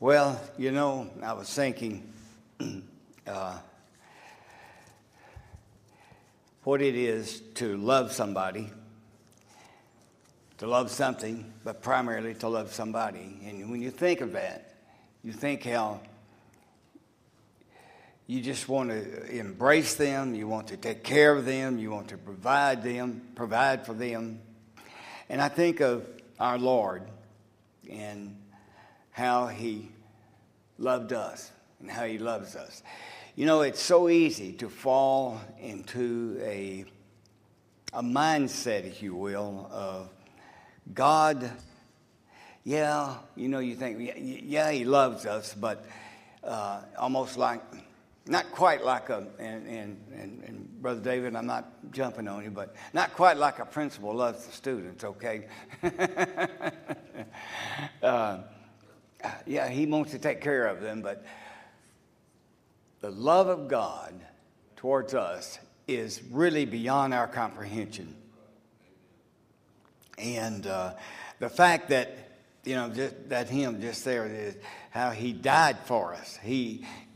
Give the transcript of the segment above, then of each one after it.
Well, you know, I was thinking what it is to love somebody, to love something, but primarily to love somebody. And when you think of that, you think how you just want to embrace them, you want to take care of them, you want to provide for them. And I think of our Lord and how he loved us and how he loves us. You know, it's so easy to fall into a mindset, if you will, of God. Yeah, you know, you think, yeah, he loves us, but almost like, not quite like a, and Brother David, I'm not jumping on you, but not quite like a principal loves the students, okay? Yeah, he wants to take care of them, but the love of God towards us is really beyond our comprehension. And the fact that, you know, just that hymn just there is how he died for us.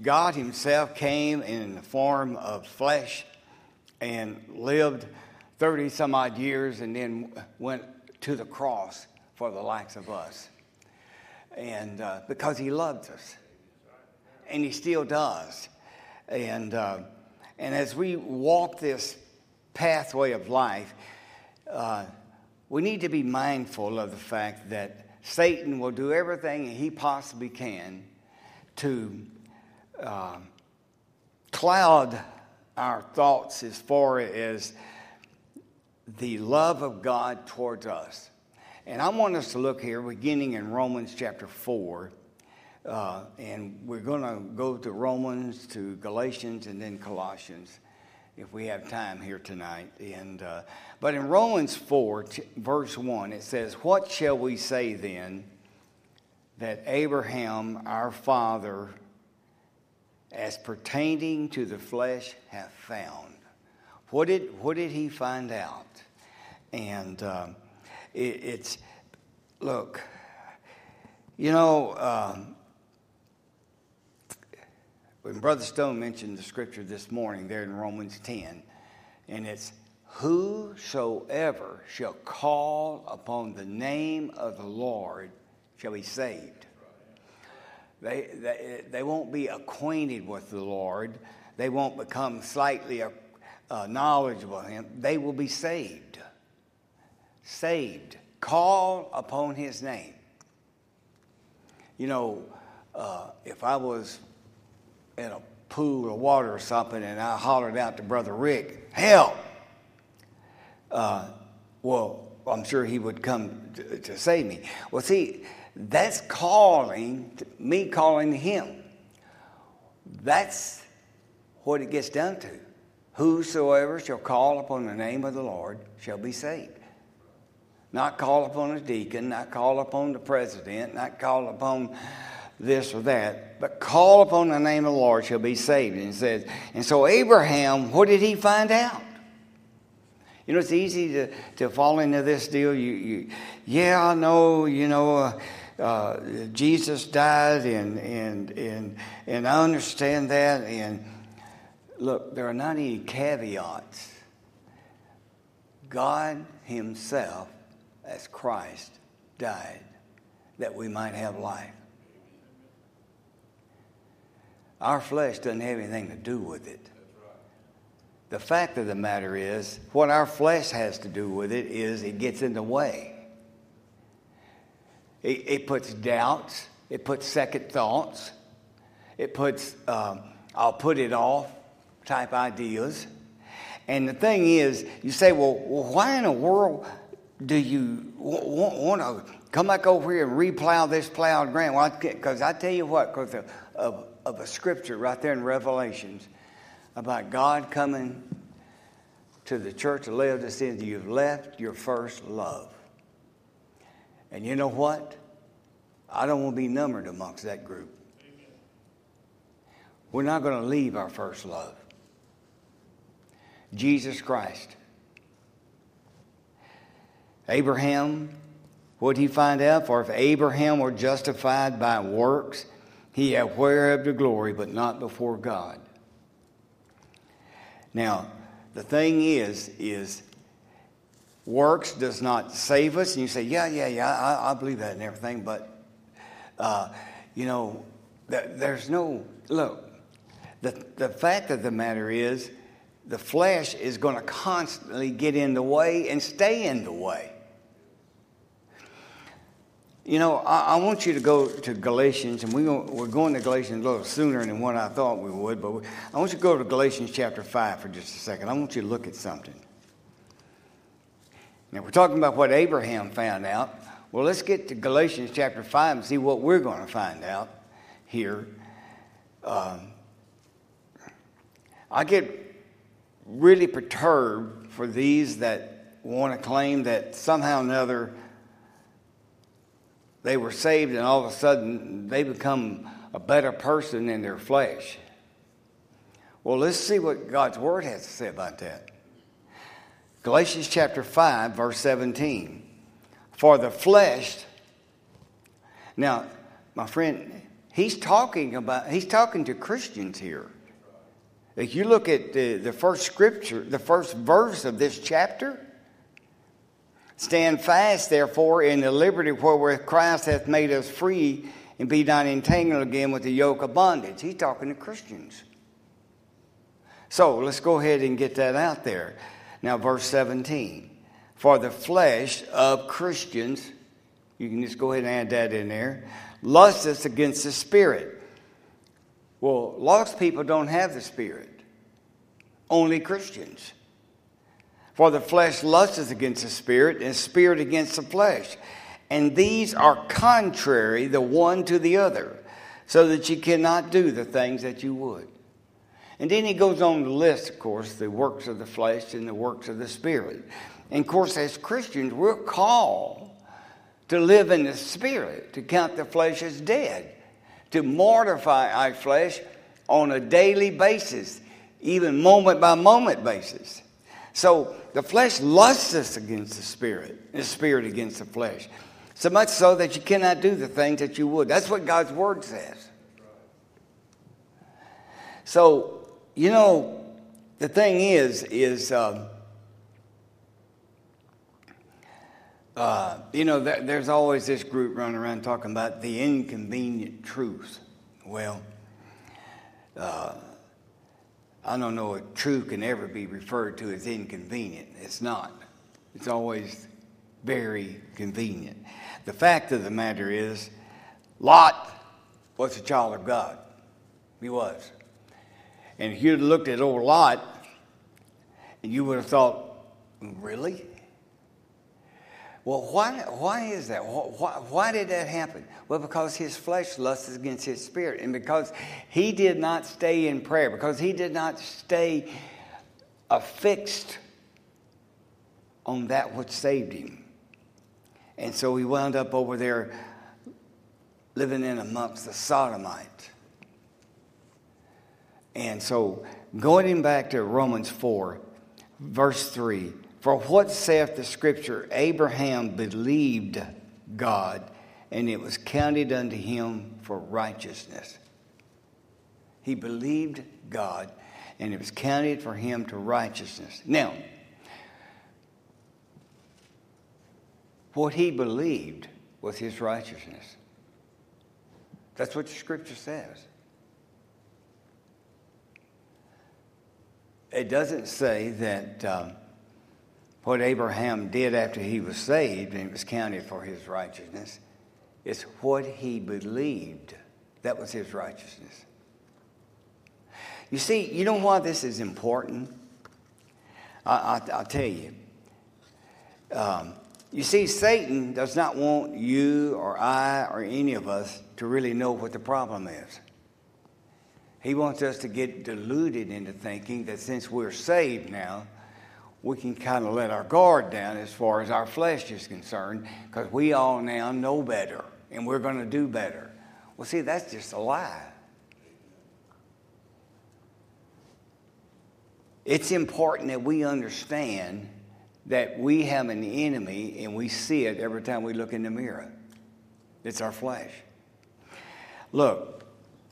God himself came in the form of flesh and lived 30 some odd years and then went to the cross for the likes of us. And because he loved us, and he still does. And as we walk this pathway of life, we need to be mindful of the fact that Satan will do everything he possibly can to cloud our thoughts as far as the love of God towards us. And I want us to look here, beginning in Romans chapter 4, and we're going to go to Romans, to Galatians, and then Colossians, if we have time here tonight. And but in Romans 4, verse 1, it says, "What shall we say then that Abraham, our father, as pertaining to the flesh, hath found?" What did he find out? And It's, look, you know, when Brother Stone mentioned the scripture this morning there in Romans 10, and it's, "Whosoever shall call upon the name of the Lord shall be saved." They won't be acquainted with the Lord. They won't become slightly knowledgeable of him. They will be saved. Saved. Call upon his name. You know, if I was in a pool of water or something and I hollered out to Brother Rick, "Help!" Well, I'm sure he would come to save me. Well, see, that's me calling to him. That's what it gets down to. Whosoever shall call upon the name of the Lord shall be saved. Not call upon a deacon, not call upon the president, not call upon this or that, but call upon the name of the Lord shall be saved. And it says, and so Abraham, what did he find out? You know, it's easy to fall into this deal. Yeah, I know, you know, Jesus died, and I understand that. And look, there are not any caveats. God himself, as Christ, died that we might have life. Our flesh doesn't have anything to do with it. The fact of the matter is, what our flesh has to do with it is it gets in the way. It puts doubts. It puts second thoughts. It puts, I'll put it off type ideas. And the thing is, you say, well, why in the world do you want to come back over here and replow this plowed ground? Well, because I tell you what, because of a scripture right there in Revelations about God coming to the church of Laodicea, you've left your first love. And you know what? I don't want to be numbered amongst that group. We're not going to leave our first love. Jesus Christ. Abraham, what did he find out? For if Abraham were justified by works, He hath whereof to glory, but not before God. Now, the thing is works does not save us. And you say, yeah, I believe that and everything. But, there's no, look, the fact of the matter is the flesh is going to constantly get in the way and stay in the way. You know, I want you to go to Galatians, and we're going to Galatians a little sooner than what I thought we would, but I want you to go to Galatians chapter 5 for just a second. I want you to look at something. Now, we're talking about what Abraham found out. Well, let's get to Galatians chapter 5 and see what we're going to find out here. I get really perturbed for these that want to claim that somehow or another they were saved and all of a sudden they become a better person in their flesh. Well, let's see what God's Word has to say about that. Galatians chapter 5, verse 17. For the flesh. Now, my friend, he's talking to Christians here. If you look at the first scripture, the first verse of this chapter. Stand fast, therefore, in the liberty wherewith Christ hath made us free, and be not entangled again with the yoke of bondage. He's talking to Christians. So let's go ahead and get that out there. Now, verse 17. For the flesh of Christians, you can just go ahead and add that in there, lusteth against the Spirit. Well, lost people don't have the Spirit, only Christians. For the flesh lusteth against the Spirit, and Spirit against the flesh. And these are contrary the one to the other, so that you cannot do the things that you would. And then he goes on to list, of course, the works of the flesh and the works of the Spirit. And, of course, as Christians, we're called to live in the Spirit, to count the flesh as dead, to mortify our flesh on a daily basis, even moment-by-moment basis. So the flesh lusteth against the Spirit against the flesh, so much so that you cannot do the things that you would. That's what God's Word says. So, you know, the thing is there's always this group running around talking about the inconvenient truth. Well, I don't know if truth can ever be referred to as inconvenient. It's not. It's always very convenient. The fact of the matter is, Lot was a child of God. He was. And if you'd looked at old Lot, you would have thought, really? Well, why is that? Why did that happen? Well, because his flesh lusts against his spirit, and because he did not stay in prayer, because he did not stay affixed on that which saved him. And so he wound up over there living in amongst the Sodomites. And so going back to Romans 4, verse 3, for what saith the Scripture, Abraham believed God, and it was counted unto him for righteousness. He believed God, and it was counted for him to righteousness. Now, what he believed was his righteousness. That's what the Scripture says. It doesn't say that what Abraham did after he was saved, and it was counted for his righteousness, it's what he believed. That was his righteousness. You see, you know why this is important? I'll tell you. You see, Satan does not want you or I or any of us to really know what the problem is. He wants us to get deluded into thinking that since we're saved now, we can kind of let our guard down as far as our flesh is concerned, because we all now know better, and we're going to do better. Well, see, that's just a lie. It's important that we understand that we have an enemy, and we see it every time we look in the mirror. It's our flesh. Look,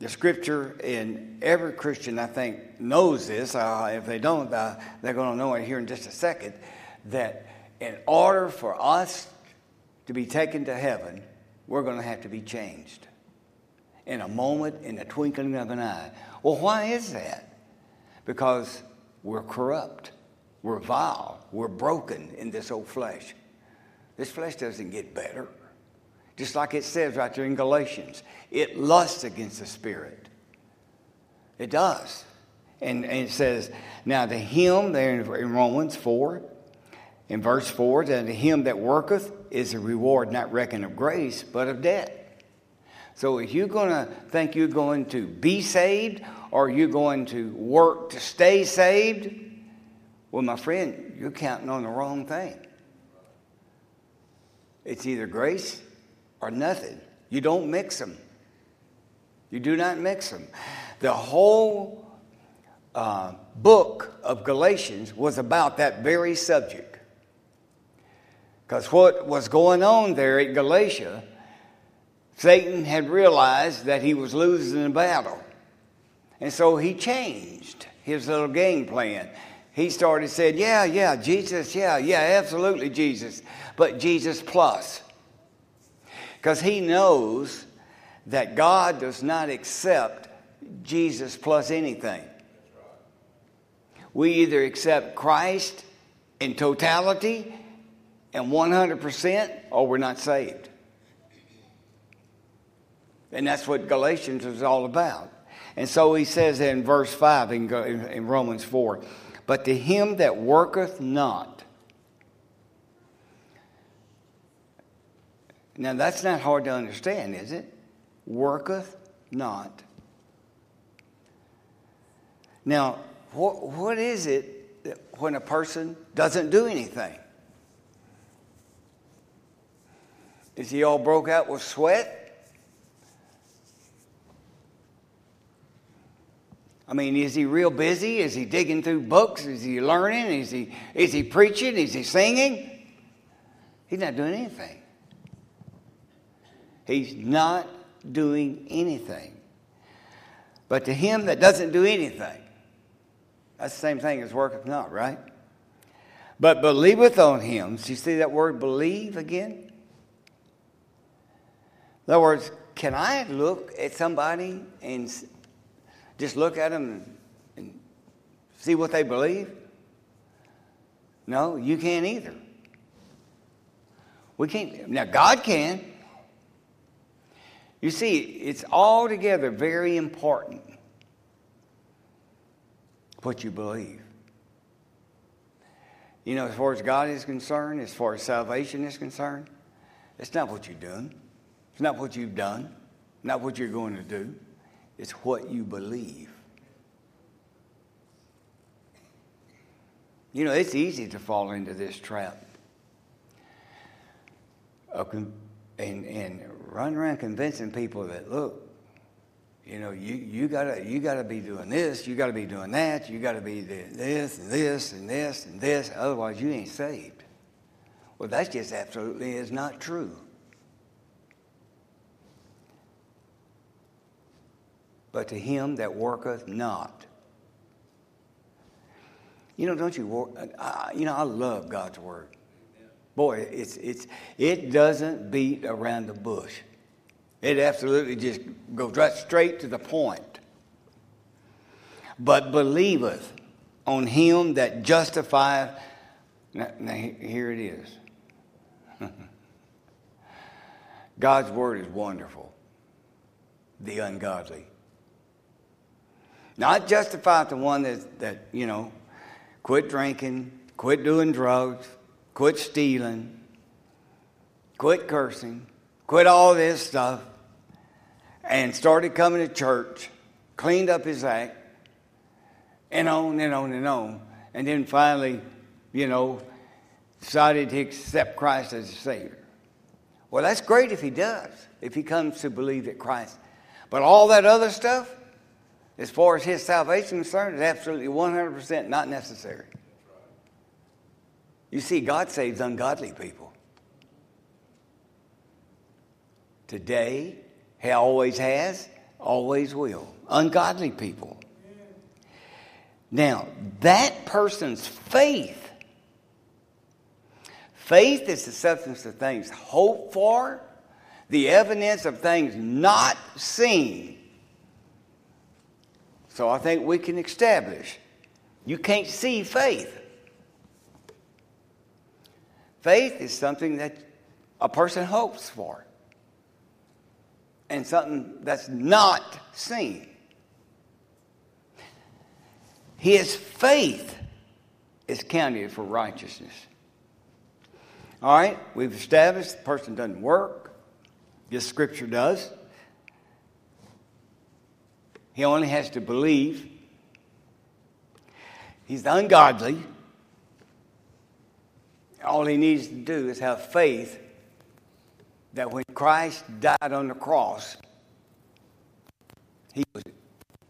The scripture, and every Christian, I think, knows this. If they don't, they're going to know it here in just a second, that in order for us to be taken to heaven, we're going to have to be changed in a moment, in the twinkling of an eye. Well, why is that? Because we're corrupt, we're vile, we're broken in this old flesh. This flesh doesn't get better. Just like it says right there in Galatians, it lusts against the Spirit. It does. And it says, now to him, there in Romans 4, in verse 4, that to him that worketh is a reward not reckoned of grace, but of debt. So if you're going to think you're going to be saved, or you're going to work to stay saved, well, my friend, you're counting on the wrong thing. It's either grace or nothing. You don't mix them. You do not mix them. The whole book of Galatians was about that very subject. Because what was going on there at Galatia, Satan had realized that he was losing the battle. And so he changed his little game plan. He started saying, yeah, Jesus, yeah, absolutely Jesus. But Jesus plus. Because he knows that God does not accept Jesus plus anything. We either accept Christ in totality and 100%, or we're not saved. And that's what Galatians is all about. And so he says in verse 5 in Romans 4, but to him that worketh not. Now that's not hard to understand, is it? Worketh not. Now, what is it that when a person doesn't do anything? Is he all broke out with sweat? I mean, is he real busy? Is he digging through books? Is he learning? Is he preaching? Is he singing? He's not doing anything. He's not doing anything. But to him that doesn't do anything, that's the same thing as worketh not, right? But believeth on him. Do you see that word believe again? In other words, can I look at somebody and just look at them and see what they believe? No, you can't either. We can't. Now, God can. You see, it's altogether very important what you believe. You know, as far as God is concerned, as far as salvation is concerned, it's not what you're doing. It's not what you've done. Not what you're going to do. It's what you believe. You know, it's easy to fall into this trap and run around convincing people that, look, you know, you gotta be doing this, you gotta be doing that, you gotta be this and this and this and this, otherwise you ain't saved. Well, that just absolutely is not true. But to him that worketh not. You know, don't you work? You know, I love God's word. Boy, it doesn't beat around the bush. It absolutely just goes right straight to the point. But believeth on him that justifieth. Now here it is. God's word is wonderful. The ungodly. Not justify the one that you know, quit drinking, quit doing drugs, quit stealing, quit cursing, quit all this stuff, and started coming to church, cleaned up his act, and on and on and on, and then finally, you know, decided to accept Christ as a Savior. Well, that's great if he does, if he comes to believe that Christ. But all that other stuff, as far as his salvation is concerned, it's absolutely 100% not necessary. You see, God saves ungodly people. Today, he always has, Always will. Ungodly people. Now, that person's faith. Faith is the substance of things hoped for, the evidence of things not seen. So I think we can establish you can't see faith. Faith is something that a person hopes for and something that's not seen. His faith is counted for righteousness. All right, we've established the person doesn't work. This scripture does. He only has to believe. He's ungodly. All he needs to do is have faith that when Christ died on the cross, he was,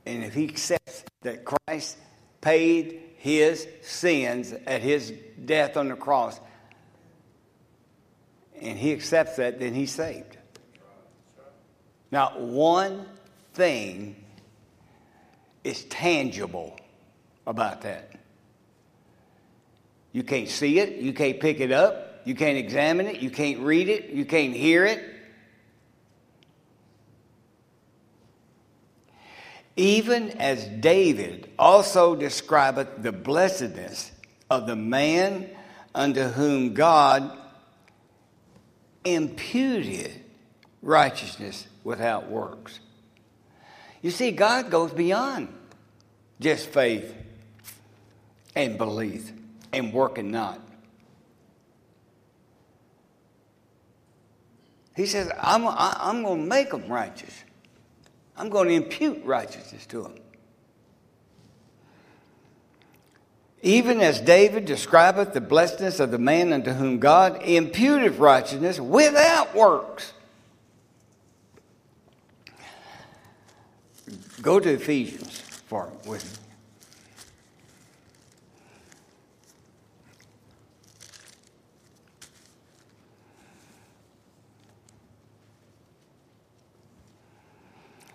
and if he accepts that Christ paid his sins at his death on the cross, and he accepts that, then he's saved. Not one thing is tangible about that. You can't see it. You can't pick it up. You can't examine it. You can't read it. You can't hear it. Even as David also describeth the blessedness of the man unto whom God imputed righteousness without works. You see, God goes beyond just faith and belief. And working not. He says, I'm going to make them righteous. I'm going to impute righteousness to them. Even as David describeth the blessedness of the man unto whom God imputeth righteousness without works. Go to Ephesians for with me.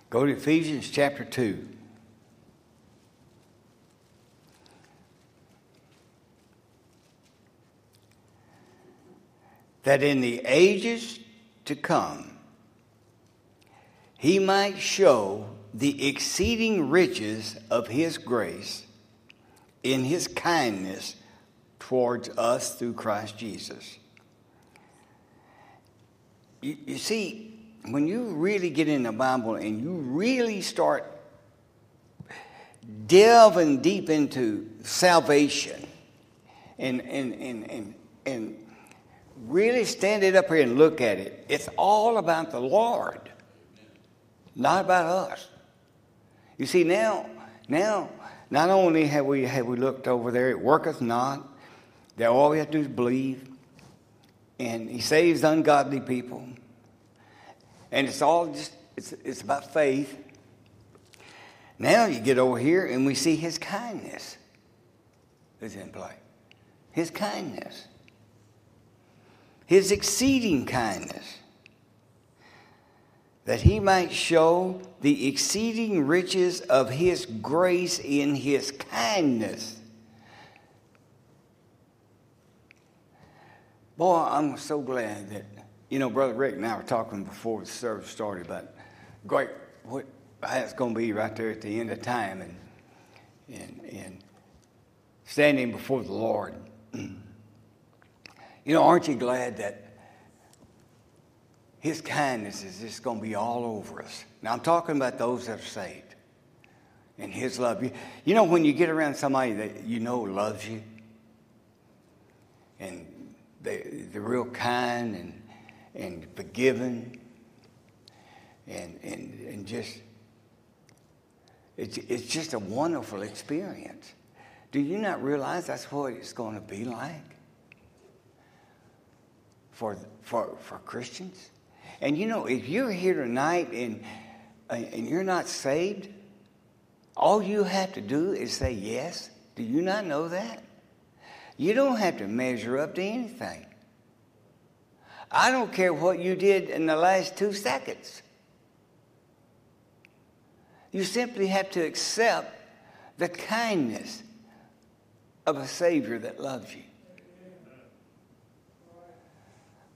Go to Ephesians chapter 2. That in the ages to come, he might show the exceeding riches of his grace in his kindness towards us through Christ Jesus. You see, when you really get in the Bible and you really start delving deep into salvation and really stand it up here and look at it, it's all about the Lord, not about us. You see, now not only have we looked over there, it worketh not, that all we have to do is believe, and he saves ungodly people. And it's all just, it's about faith. Now you get over here and we see his kindness is in play. His kindness. His exceeding kindness. That he might show the exceeding riches of his grace in his kindness. Boy, I'm so glad that, you know, Brother Rick and I were talking before the service started about great what how it's going to be right there at the end of time and standing before the Lord. You know, aren't you glad that his kindness is just going to be all over us? Now, I'm talking about those that are saved and his love. You know, when you get around somebody that you know loves you and they're real kind and forgiven, and just, it's just a wonderful experience. Do you not realize that's what it's going to be like for Christians? And you know, if you're here tonight and you're not saved, all you have to do is say yes. Do you not know that? You don't have to measure up to anything. I don't care what you did in the last 2 seconds. You simply have to accept the kindness of a Savior that loves you.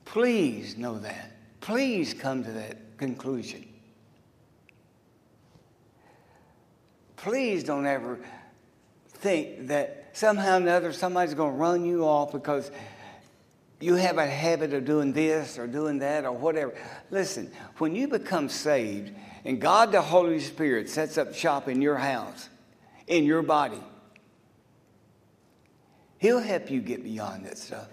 Please know that. Please come to that conclusion. Please don't ever think that somehow or another somebody's going to run you off because you have a habit of doing this or doing that or whatever. Listen, when you become saved and God the Holy Spirit sets up shop in your house, in your body, He'll help you get beyond that stuff.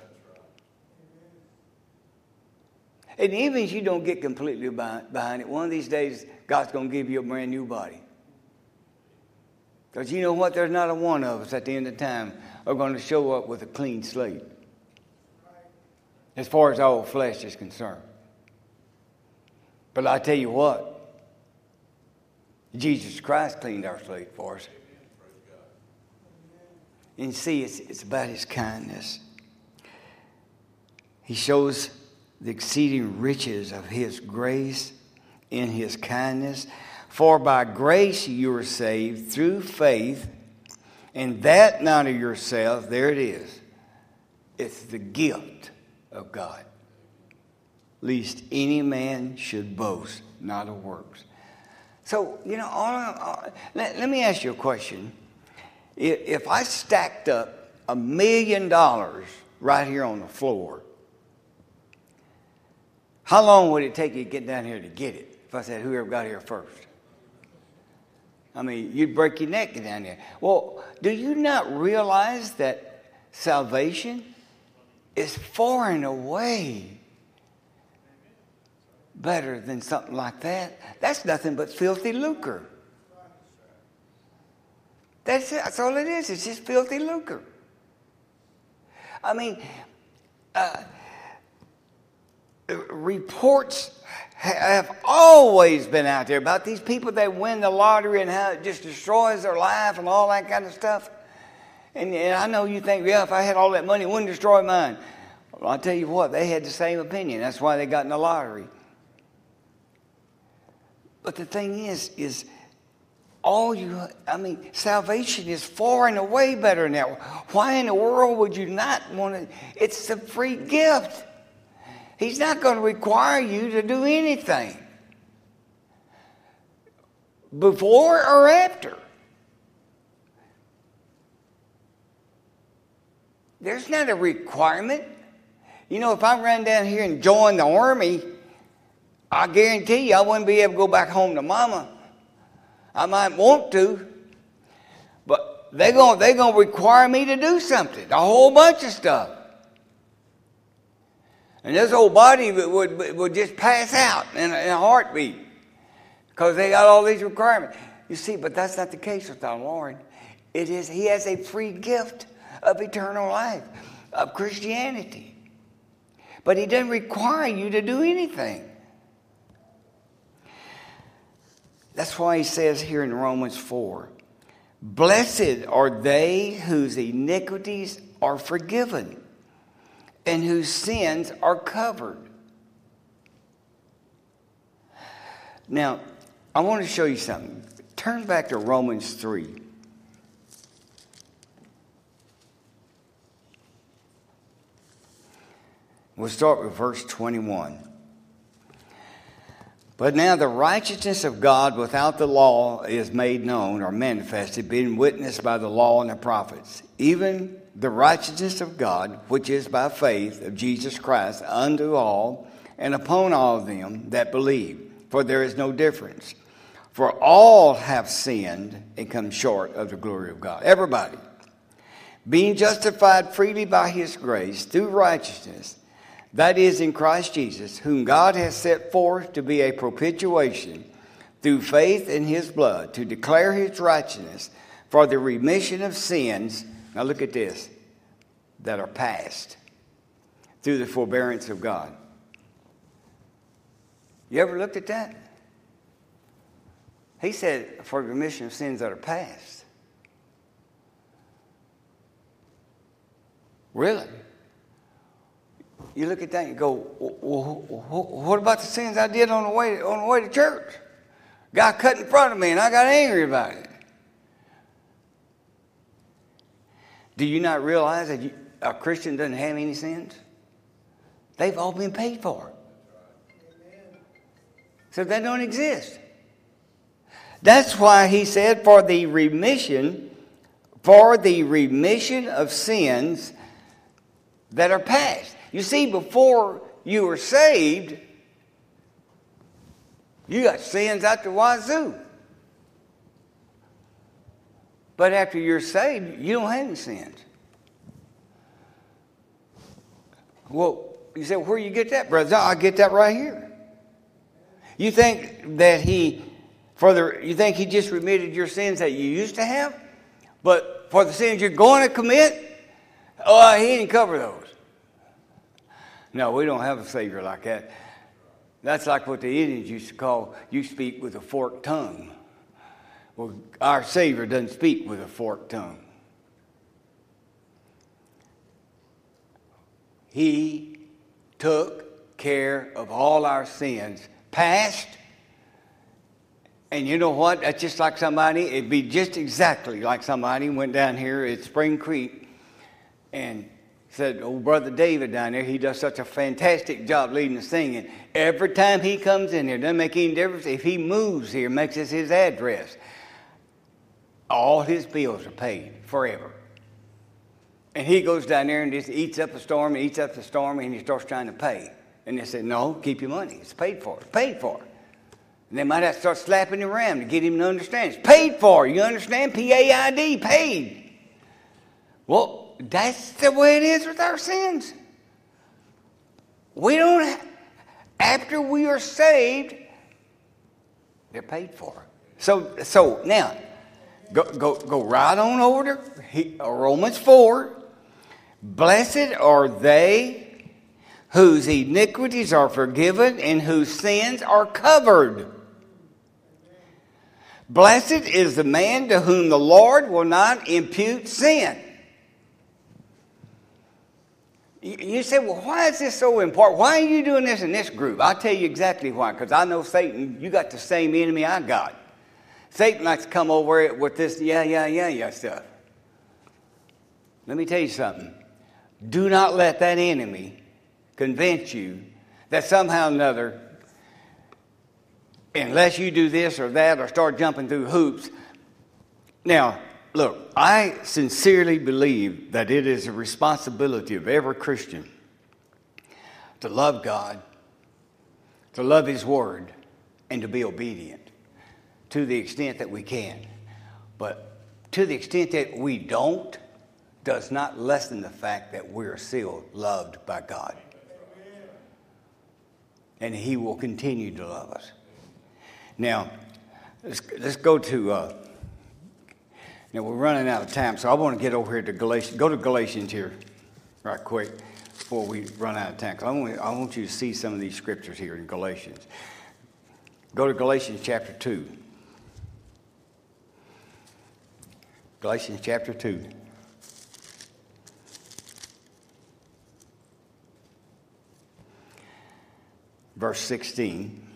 And even if you don't get completely behind it, one of these days God's going to give you a brand new body. Because you know what? There's not a one of us at the end of time are going to show up with a clean slate as far as all flesh is concerned. But I tell you what, Jesus Christ cleaned our slate for us. And see, it's about His kindness. He shows the exceeding riches of His grace in His kindness. For by grace you are saved through faith, and that not of yourselves. There it is. It's the gift of God. Lest any man should boast, not of works. So, you know, let me ask you a question. If I stacked up $1 million right here on the floor, how long would it take you to get down here to get it? If I said, whoever got here first? I mean, you'd break your neck down there. Well, do you not realize that salvation is far and away better than something like that? That's nothing but filthy lucre. That's it. That's all it is. It's just filthy lucre. I mean, reports have always been out there about these people that win the lottery and how it just destroys their life and all that kind of stuff. And I know you think, yeah, if I had all that money, it wouldn't destroy mine. Well, I'll tell you what, they had the same opinion. That's why they got in the lottery. But the thing is salvation is far and away better than that. Why in the world would you not want to? It's a free gift. He's not going to require you to do anything before or after. There's not a requirement. You know, if I ran down here and joined the army, I guarantee you I wouldn't be able to go back home to mama. I might want to, but they're going to require me to do something, a whole bunch of stuff. And this old body would just pass out in a heartbeat because they got all these requirements. You see, but that's not the case with our Lord. It is, He has a free gift of eternal life, of Christianity. But He doesn't require you to do anything. That's why He says here in Romans 4, blessed are they whose iniquities are forgiven and whose sins are covered. Now, I want to show you something. Turn back to Romans 3. We'll start with verse 21. But now the righteousness of God without the law is made known or manifested, being witnessed by the law and the prophets, even the righteousness of God, which is by faith of Jesus Christ unto all and upon all them that believe. For there is no difference. For all have sinned and come short of the glory of God. Everybody. Being justified freely by His grace through righteousness, that is in Christ Jesus, whom God has set forth to be a propitiation through faith in His blood, to declare His righteousness for the remission of sins. Now look at this, that are past through the forbearance of God. You ever looked at that? He said, for the remission of sins that are past. Really? You look at that and you go, well, what about the sins I did on the way to church? got cut in front of me and I got angry about it. Do you not realize that a Christian doesn't have any sins? They've all been paid for. So they don't exist. That's why he said, for the remission of sins that are past. You see, before you were saved, you got sins out the wazoo. But after you're saved, you don't have any sins. Well, you say, where do you get that, brother? No, I get that right here. You think that you think he just remitted your sins that you used to have? But for the sins you're going to commit, he didn't cover those. No, we don't have a Savior like that. That's like what the Indians used to call, you speak with a forked tongue. Well, our Savior doesn't speak with a forked tongue. He took care of all our sins, past. And you know what? That's just like somebody, it'd be just exactly like somebody went down here at Spring Creek and said, oh, Brother David down there, he does such a fantastic job leading the singing. Every time he comes in here, it doesn't make any difference. If he moves here, makes this his address, all his bills are paid forever. And he goes down there and just eats up a storm, and he starts trying to pay. And they said, no, keep your money. It's paid for. It's paid for. And they might have to start slapping him around to get him to understand. It's paid for. You understand? P-A-I-D, paid. Well, that's the way it is with our sins. We don't have, after we are saved, they're paid for. So now, go right on over to Romans 4. Blessed are they whose iniquities are forgiven and whose sins are covered. Blessed is the man to whom the Lord will not impute sin. You say, well, why is this so important? Why are you doing this in this group? I'll tell you exactly why, because I know Satan, you got the same enemy I got. Satan likes to come over with this yeah stuff. Let me tell you something. Do not let that enemy convince you that somehow or another, unless you do this or that or start jumping through hoops. Now, look, I sincerely believe that it is a responsibility of every Christian to love God, to love His Word, and to be obedient to the extent that we can. But to the extent that we don't, does not lessen the fact that we're still loved by God. And He will continue to love us. Now, let's go to, now we're running out of time, so I want to get over here to Galatians. Go to Galatians here right quick before we run out of time. Because I want you to see some of these scriptures here in Galatians. Go to Galatians chapter 2. Galatians chapter 2. Verse 16.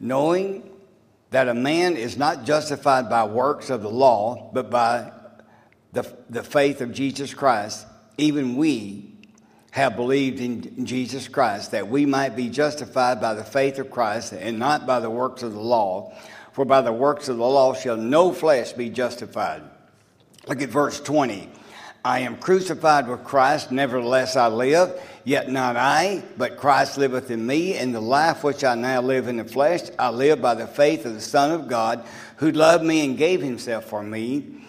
Knowing that a man is not justified by works of the law, but by the faith of Jesus Christ, even we have believed in Jesus Christ, that we might be justified by the faith of Christ and not by the works of the law. For by the works of the law shall no flesh be justified. Look at verse 20. I am crucified with Christ, nevertheless I live, yet not I, but Christ liveth in me, and the life which I now live in the flesh, I live by the faith of the Son of God, who loved me and gave himself for me.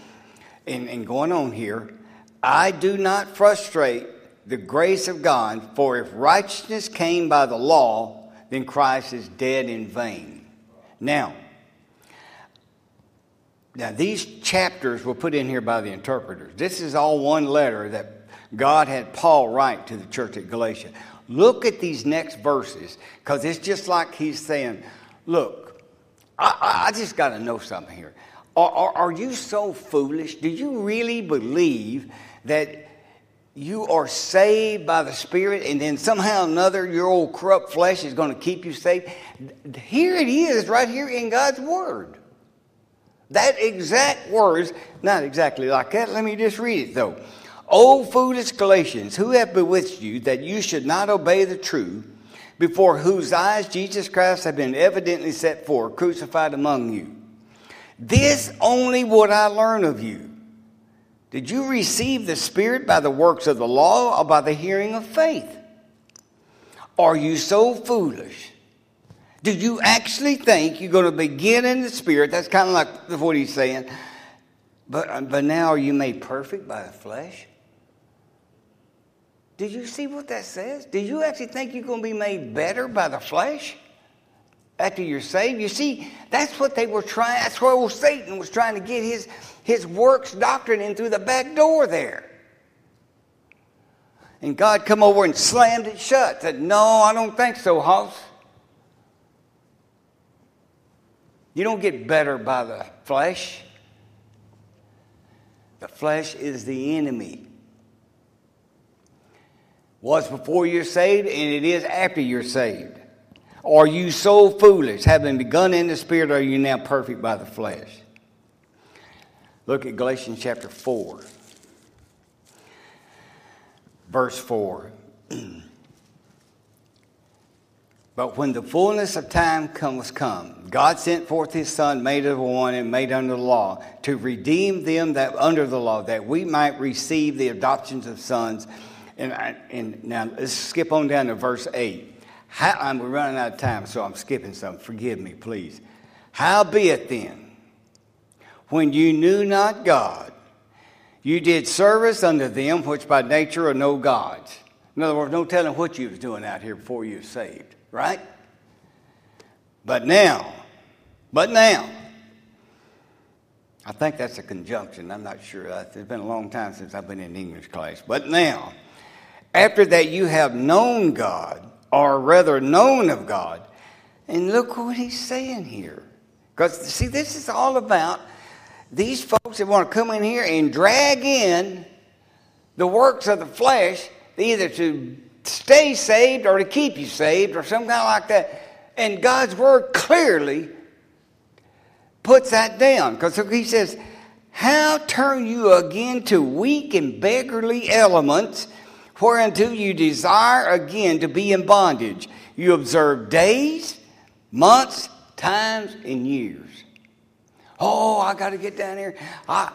And going on here, I do not frustrate the grace of God, for if righteousness came by the law, then Christ is dead in vain. Now, these chapters were put in here by the interpreters. This is all one letter that God had Paul write to the church at Galatia. Look at these next verses, because it's just like he's saying, look, I just got to know something here. Are you so foolish? Do you really believe that you are saved by the Spirit, and then somehow or another your old corrupt flesh is going to keep you saved. Here it is right here in God's Word. That exact words, not exactly like that. Let me just read it though. O foolish Galatians, who have bewitched you that you should not obey the truth, before whose eyes Jesus Christ had been evidently set forth, crucified among you. This only would I learn of you. Did you receive the Spirit by the works of the law or by the hearing of faith? Are you so foolish? Did you actually think you're going to begin in the Spirit? That's kind of like what he's saying. But now are you made perfect by the flesh? Did you see what that says? Did you actually think you're going to be made better by the flesh after you're saved? You see, that's what they were trying. That's where old Satan was trying to get his works doctrine in through the back door there. And God come over and slammed it shut. Said, no, I don't think so, Hoss. You don't get better by the flesh. The flesh is the enemy. Was before you're saved, and it is after you're saved. Are you so foolish, having begun in the Spirit, are you now perfect by the flesh? Look at Galatians chapter 4, verse 4. But when the fullness of time was come, God sent forth his Son, made of one and made under the law, to redeem them that under the law, that we might receive the adoptions of sons. And now let's skip on down to verse 8. I'm running out of time, so I'm skipping some. Forgive me, please. Howbeit then, when you knew not God, you did service unto them which by nature are no gods. In other words, no telling what you was doing out here before you were saved, right? But now. I think that's a conjunction. I'm not sure. It's been a long time since I've been in English class. But now, after that you have known God, or rather known of God. And look what he's saying here. Because, see, this is all about these folks that want to come in here and drag in the works of the flesh, either to stay saved or to keep you saved or something like that. And God's Word clearly puts that down. Because he says, how turn you again to weak and beggarly elements, whereunto you desire again to be in bondage. You observe days, months, times, and years. Oh, I got to get down here. I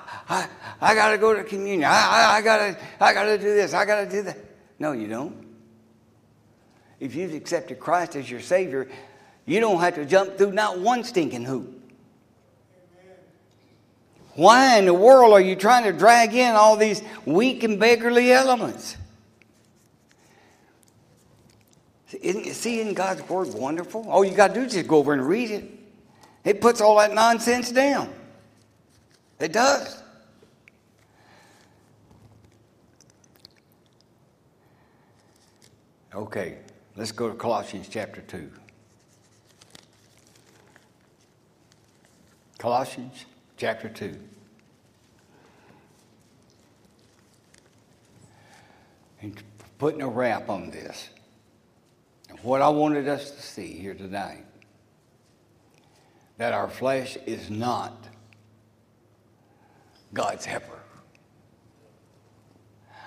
got to go to communion. I got to do this. I got to do that. No, you don't. If you've accepted Christ as your Savior, you don't have to jump through not one stinking hoop. Why in the world are you trying to drag in all these weak and beggarly elements? Isn't God's Word wonderful? All you got to do is just go over and read it. It puts all that nonsense down. It does. Okay, let's go to Colossians chapter 2. Colossians chapter 2. And putting a wrap on this. What I wanted us to see here tonight, that our flesh is not God's helper.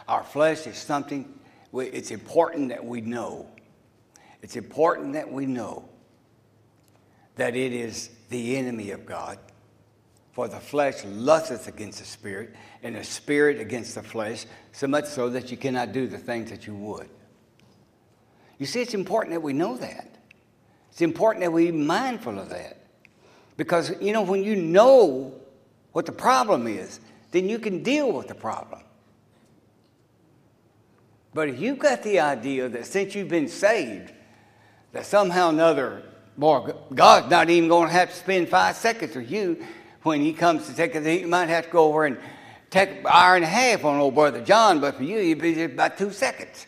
Our flesh is something, it's important that we know. It's important that we know that it is the enemy of God. For the flesh lusteth against the Spirit, and the Spirit against the flesh, so much so that you cannot do the things that you would. You see, it's important that we know that. It's important that we be mindful of that. Because, you know, when you know what the problem is, then you can deal with the problem. But if you've got the idea that since you've been saved, that somehow or another, boy, God's not even going to have to spend 5 seconds with you when he comes to take it. He might have to go over and take an hour and a half on old brother John, but for you, it'd be just about 2 seconds.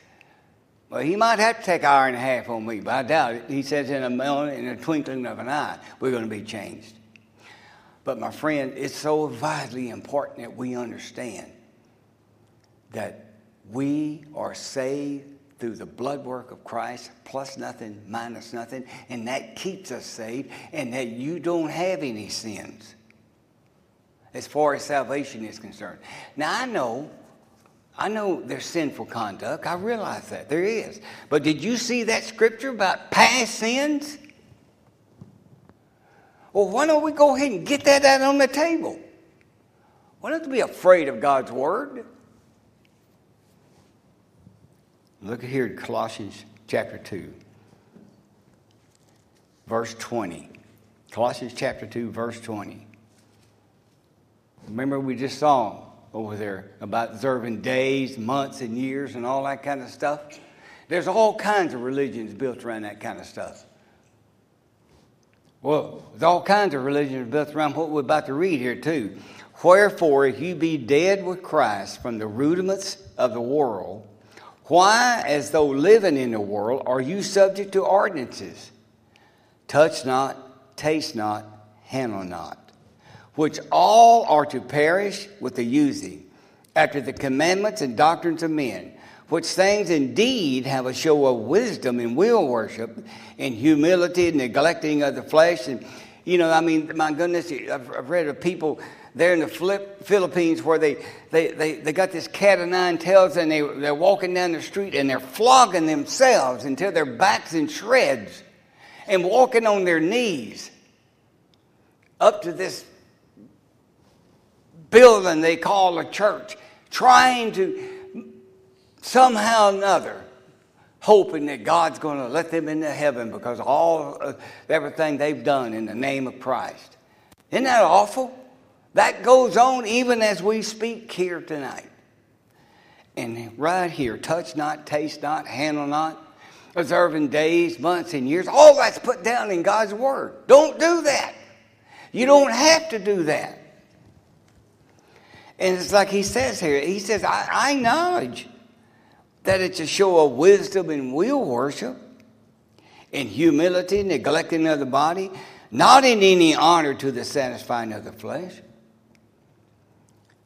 Well, he might have to take an hour and a half on me, but I doubt it. He says in a twinkling of an eye, we're going to be changed. But my friend, it's so vitally important that we understand that We are saved through the blood work of Christ, plus nothing, minus nothing, and that keeps us saved, and that you don't have any sins as far as salvation is concerned. Now, I know there's sinful conduct. I realize that. There is. But did you see that scripture about past sins? Well, why don't we go ahead and get that out on the table? Why don't we be afraid of God's word? Look here at Colossians chapter 2, verse 20. Colossians chapter 2, verse 20. Remember we just saw over there about observing days, months, and years and all that kind of stuff. There's all kinds of religions built around that kind of stuff. Well, there's all kinds of religions built around what we're about to read here too. Wherefore, if you be dead with Christ from the rudiments of the world, why, as though living in the world, are you subject to ordinances? Touch not, taste not, handle not, which all are to perish with the using, after the commandments and doctrines of men, which things indeed have a show of wisdom and will worship, and humility and neglecting of the flesh. And, you know, I mean, my goodness, I've read of people there in the Philippines where they got this cat of nine tails, and they're walking down the street and they're flogging themselves until their back's in shreds and walking on their knees up to this building they call a church, trying to somehow or another, hoping that God's going to let them into heaven because of everything they've done in the name of Christ. Isn't that awful? That goes on even as we speak here tonight. And right here, touch not, taste not, handle not, observing days, months, and years. All that's put down in God's word. Don't do that. You don't have to do that. And it's like he says here. He says, I acknowledge that it's a show of wisdom and will worship and humility, neglecting of the body, not in any honor to the satisfying of the flesh.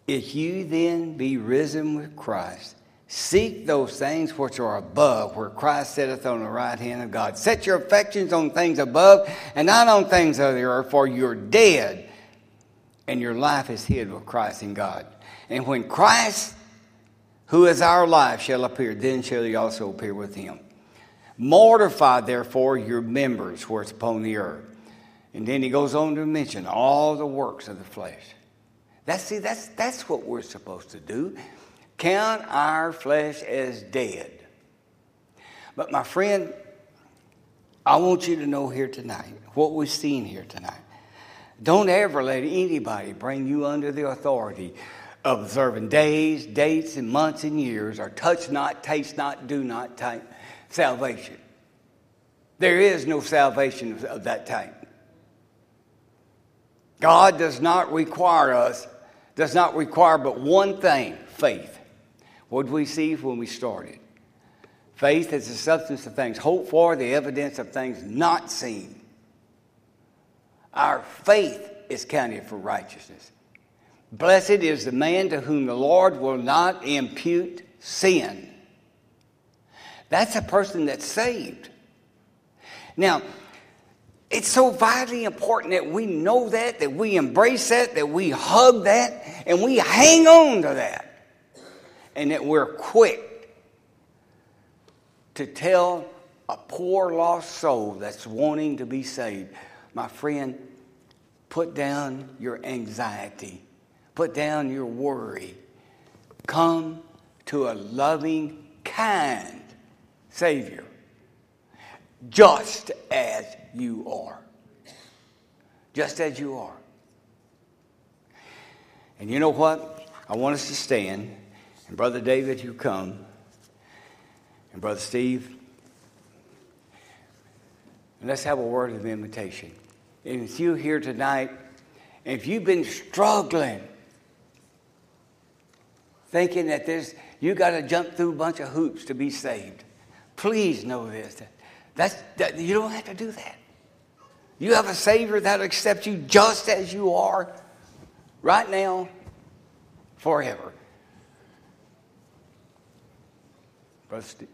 If you then be risen with Christ, seek those things which are above, where Christ sitteth on the right hand of God. Set your affections on things above and not on things of the earth, for you're dead, and your life is hid with Christ in God. And when Christ, who is our life, shall appear, then shall ye also appear with him. Mortify, therefore, your members which are upon the earth. And then he goes on to mention all the works of the flesh. That's what we're supposed to do. Count our flesh as dead. But my friend, I want you to know here tonight, what we've seen here tonight. Don't ever let anybody bring you under the authority of observing days, dates, and months and years, or touch not, taste not, do not type salvation. There is no salvation of that type. God does not require but one thing, faith. What did we see when we started? Faith is the substance of things hoped for, the evidence of things not seen. Our faith is counted for righteousness. Blessed is the man to whom the Lord will not impute sin. That's a person that's saved. Now, it's so vitally important that we know that we embrace that we hug that, and we hang on to that. And that we're quick to tell a poor lost soul that's wanting to be saved, my friend, put down your anxiety. Put down your worry. Come to a loving, kind Savior, just as you are. Just as you are. And you know what? I want us to stand. And Brother David, you come. And Brother Steve. And let's have a word of invitation. And if you're here tonight, if you've been struggling, thinking that you got to jump through a bunch of hoops to be saved, please know this. You don't have to do that. You have a Savior that will accept you just as you are, right now, forever. Rusty.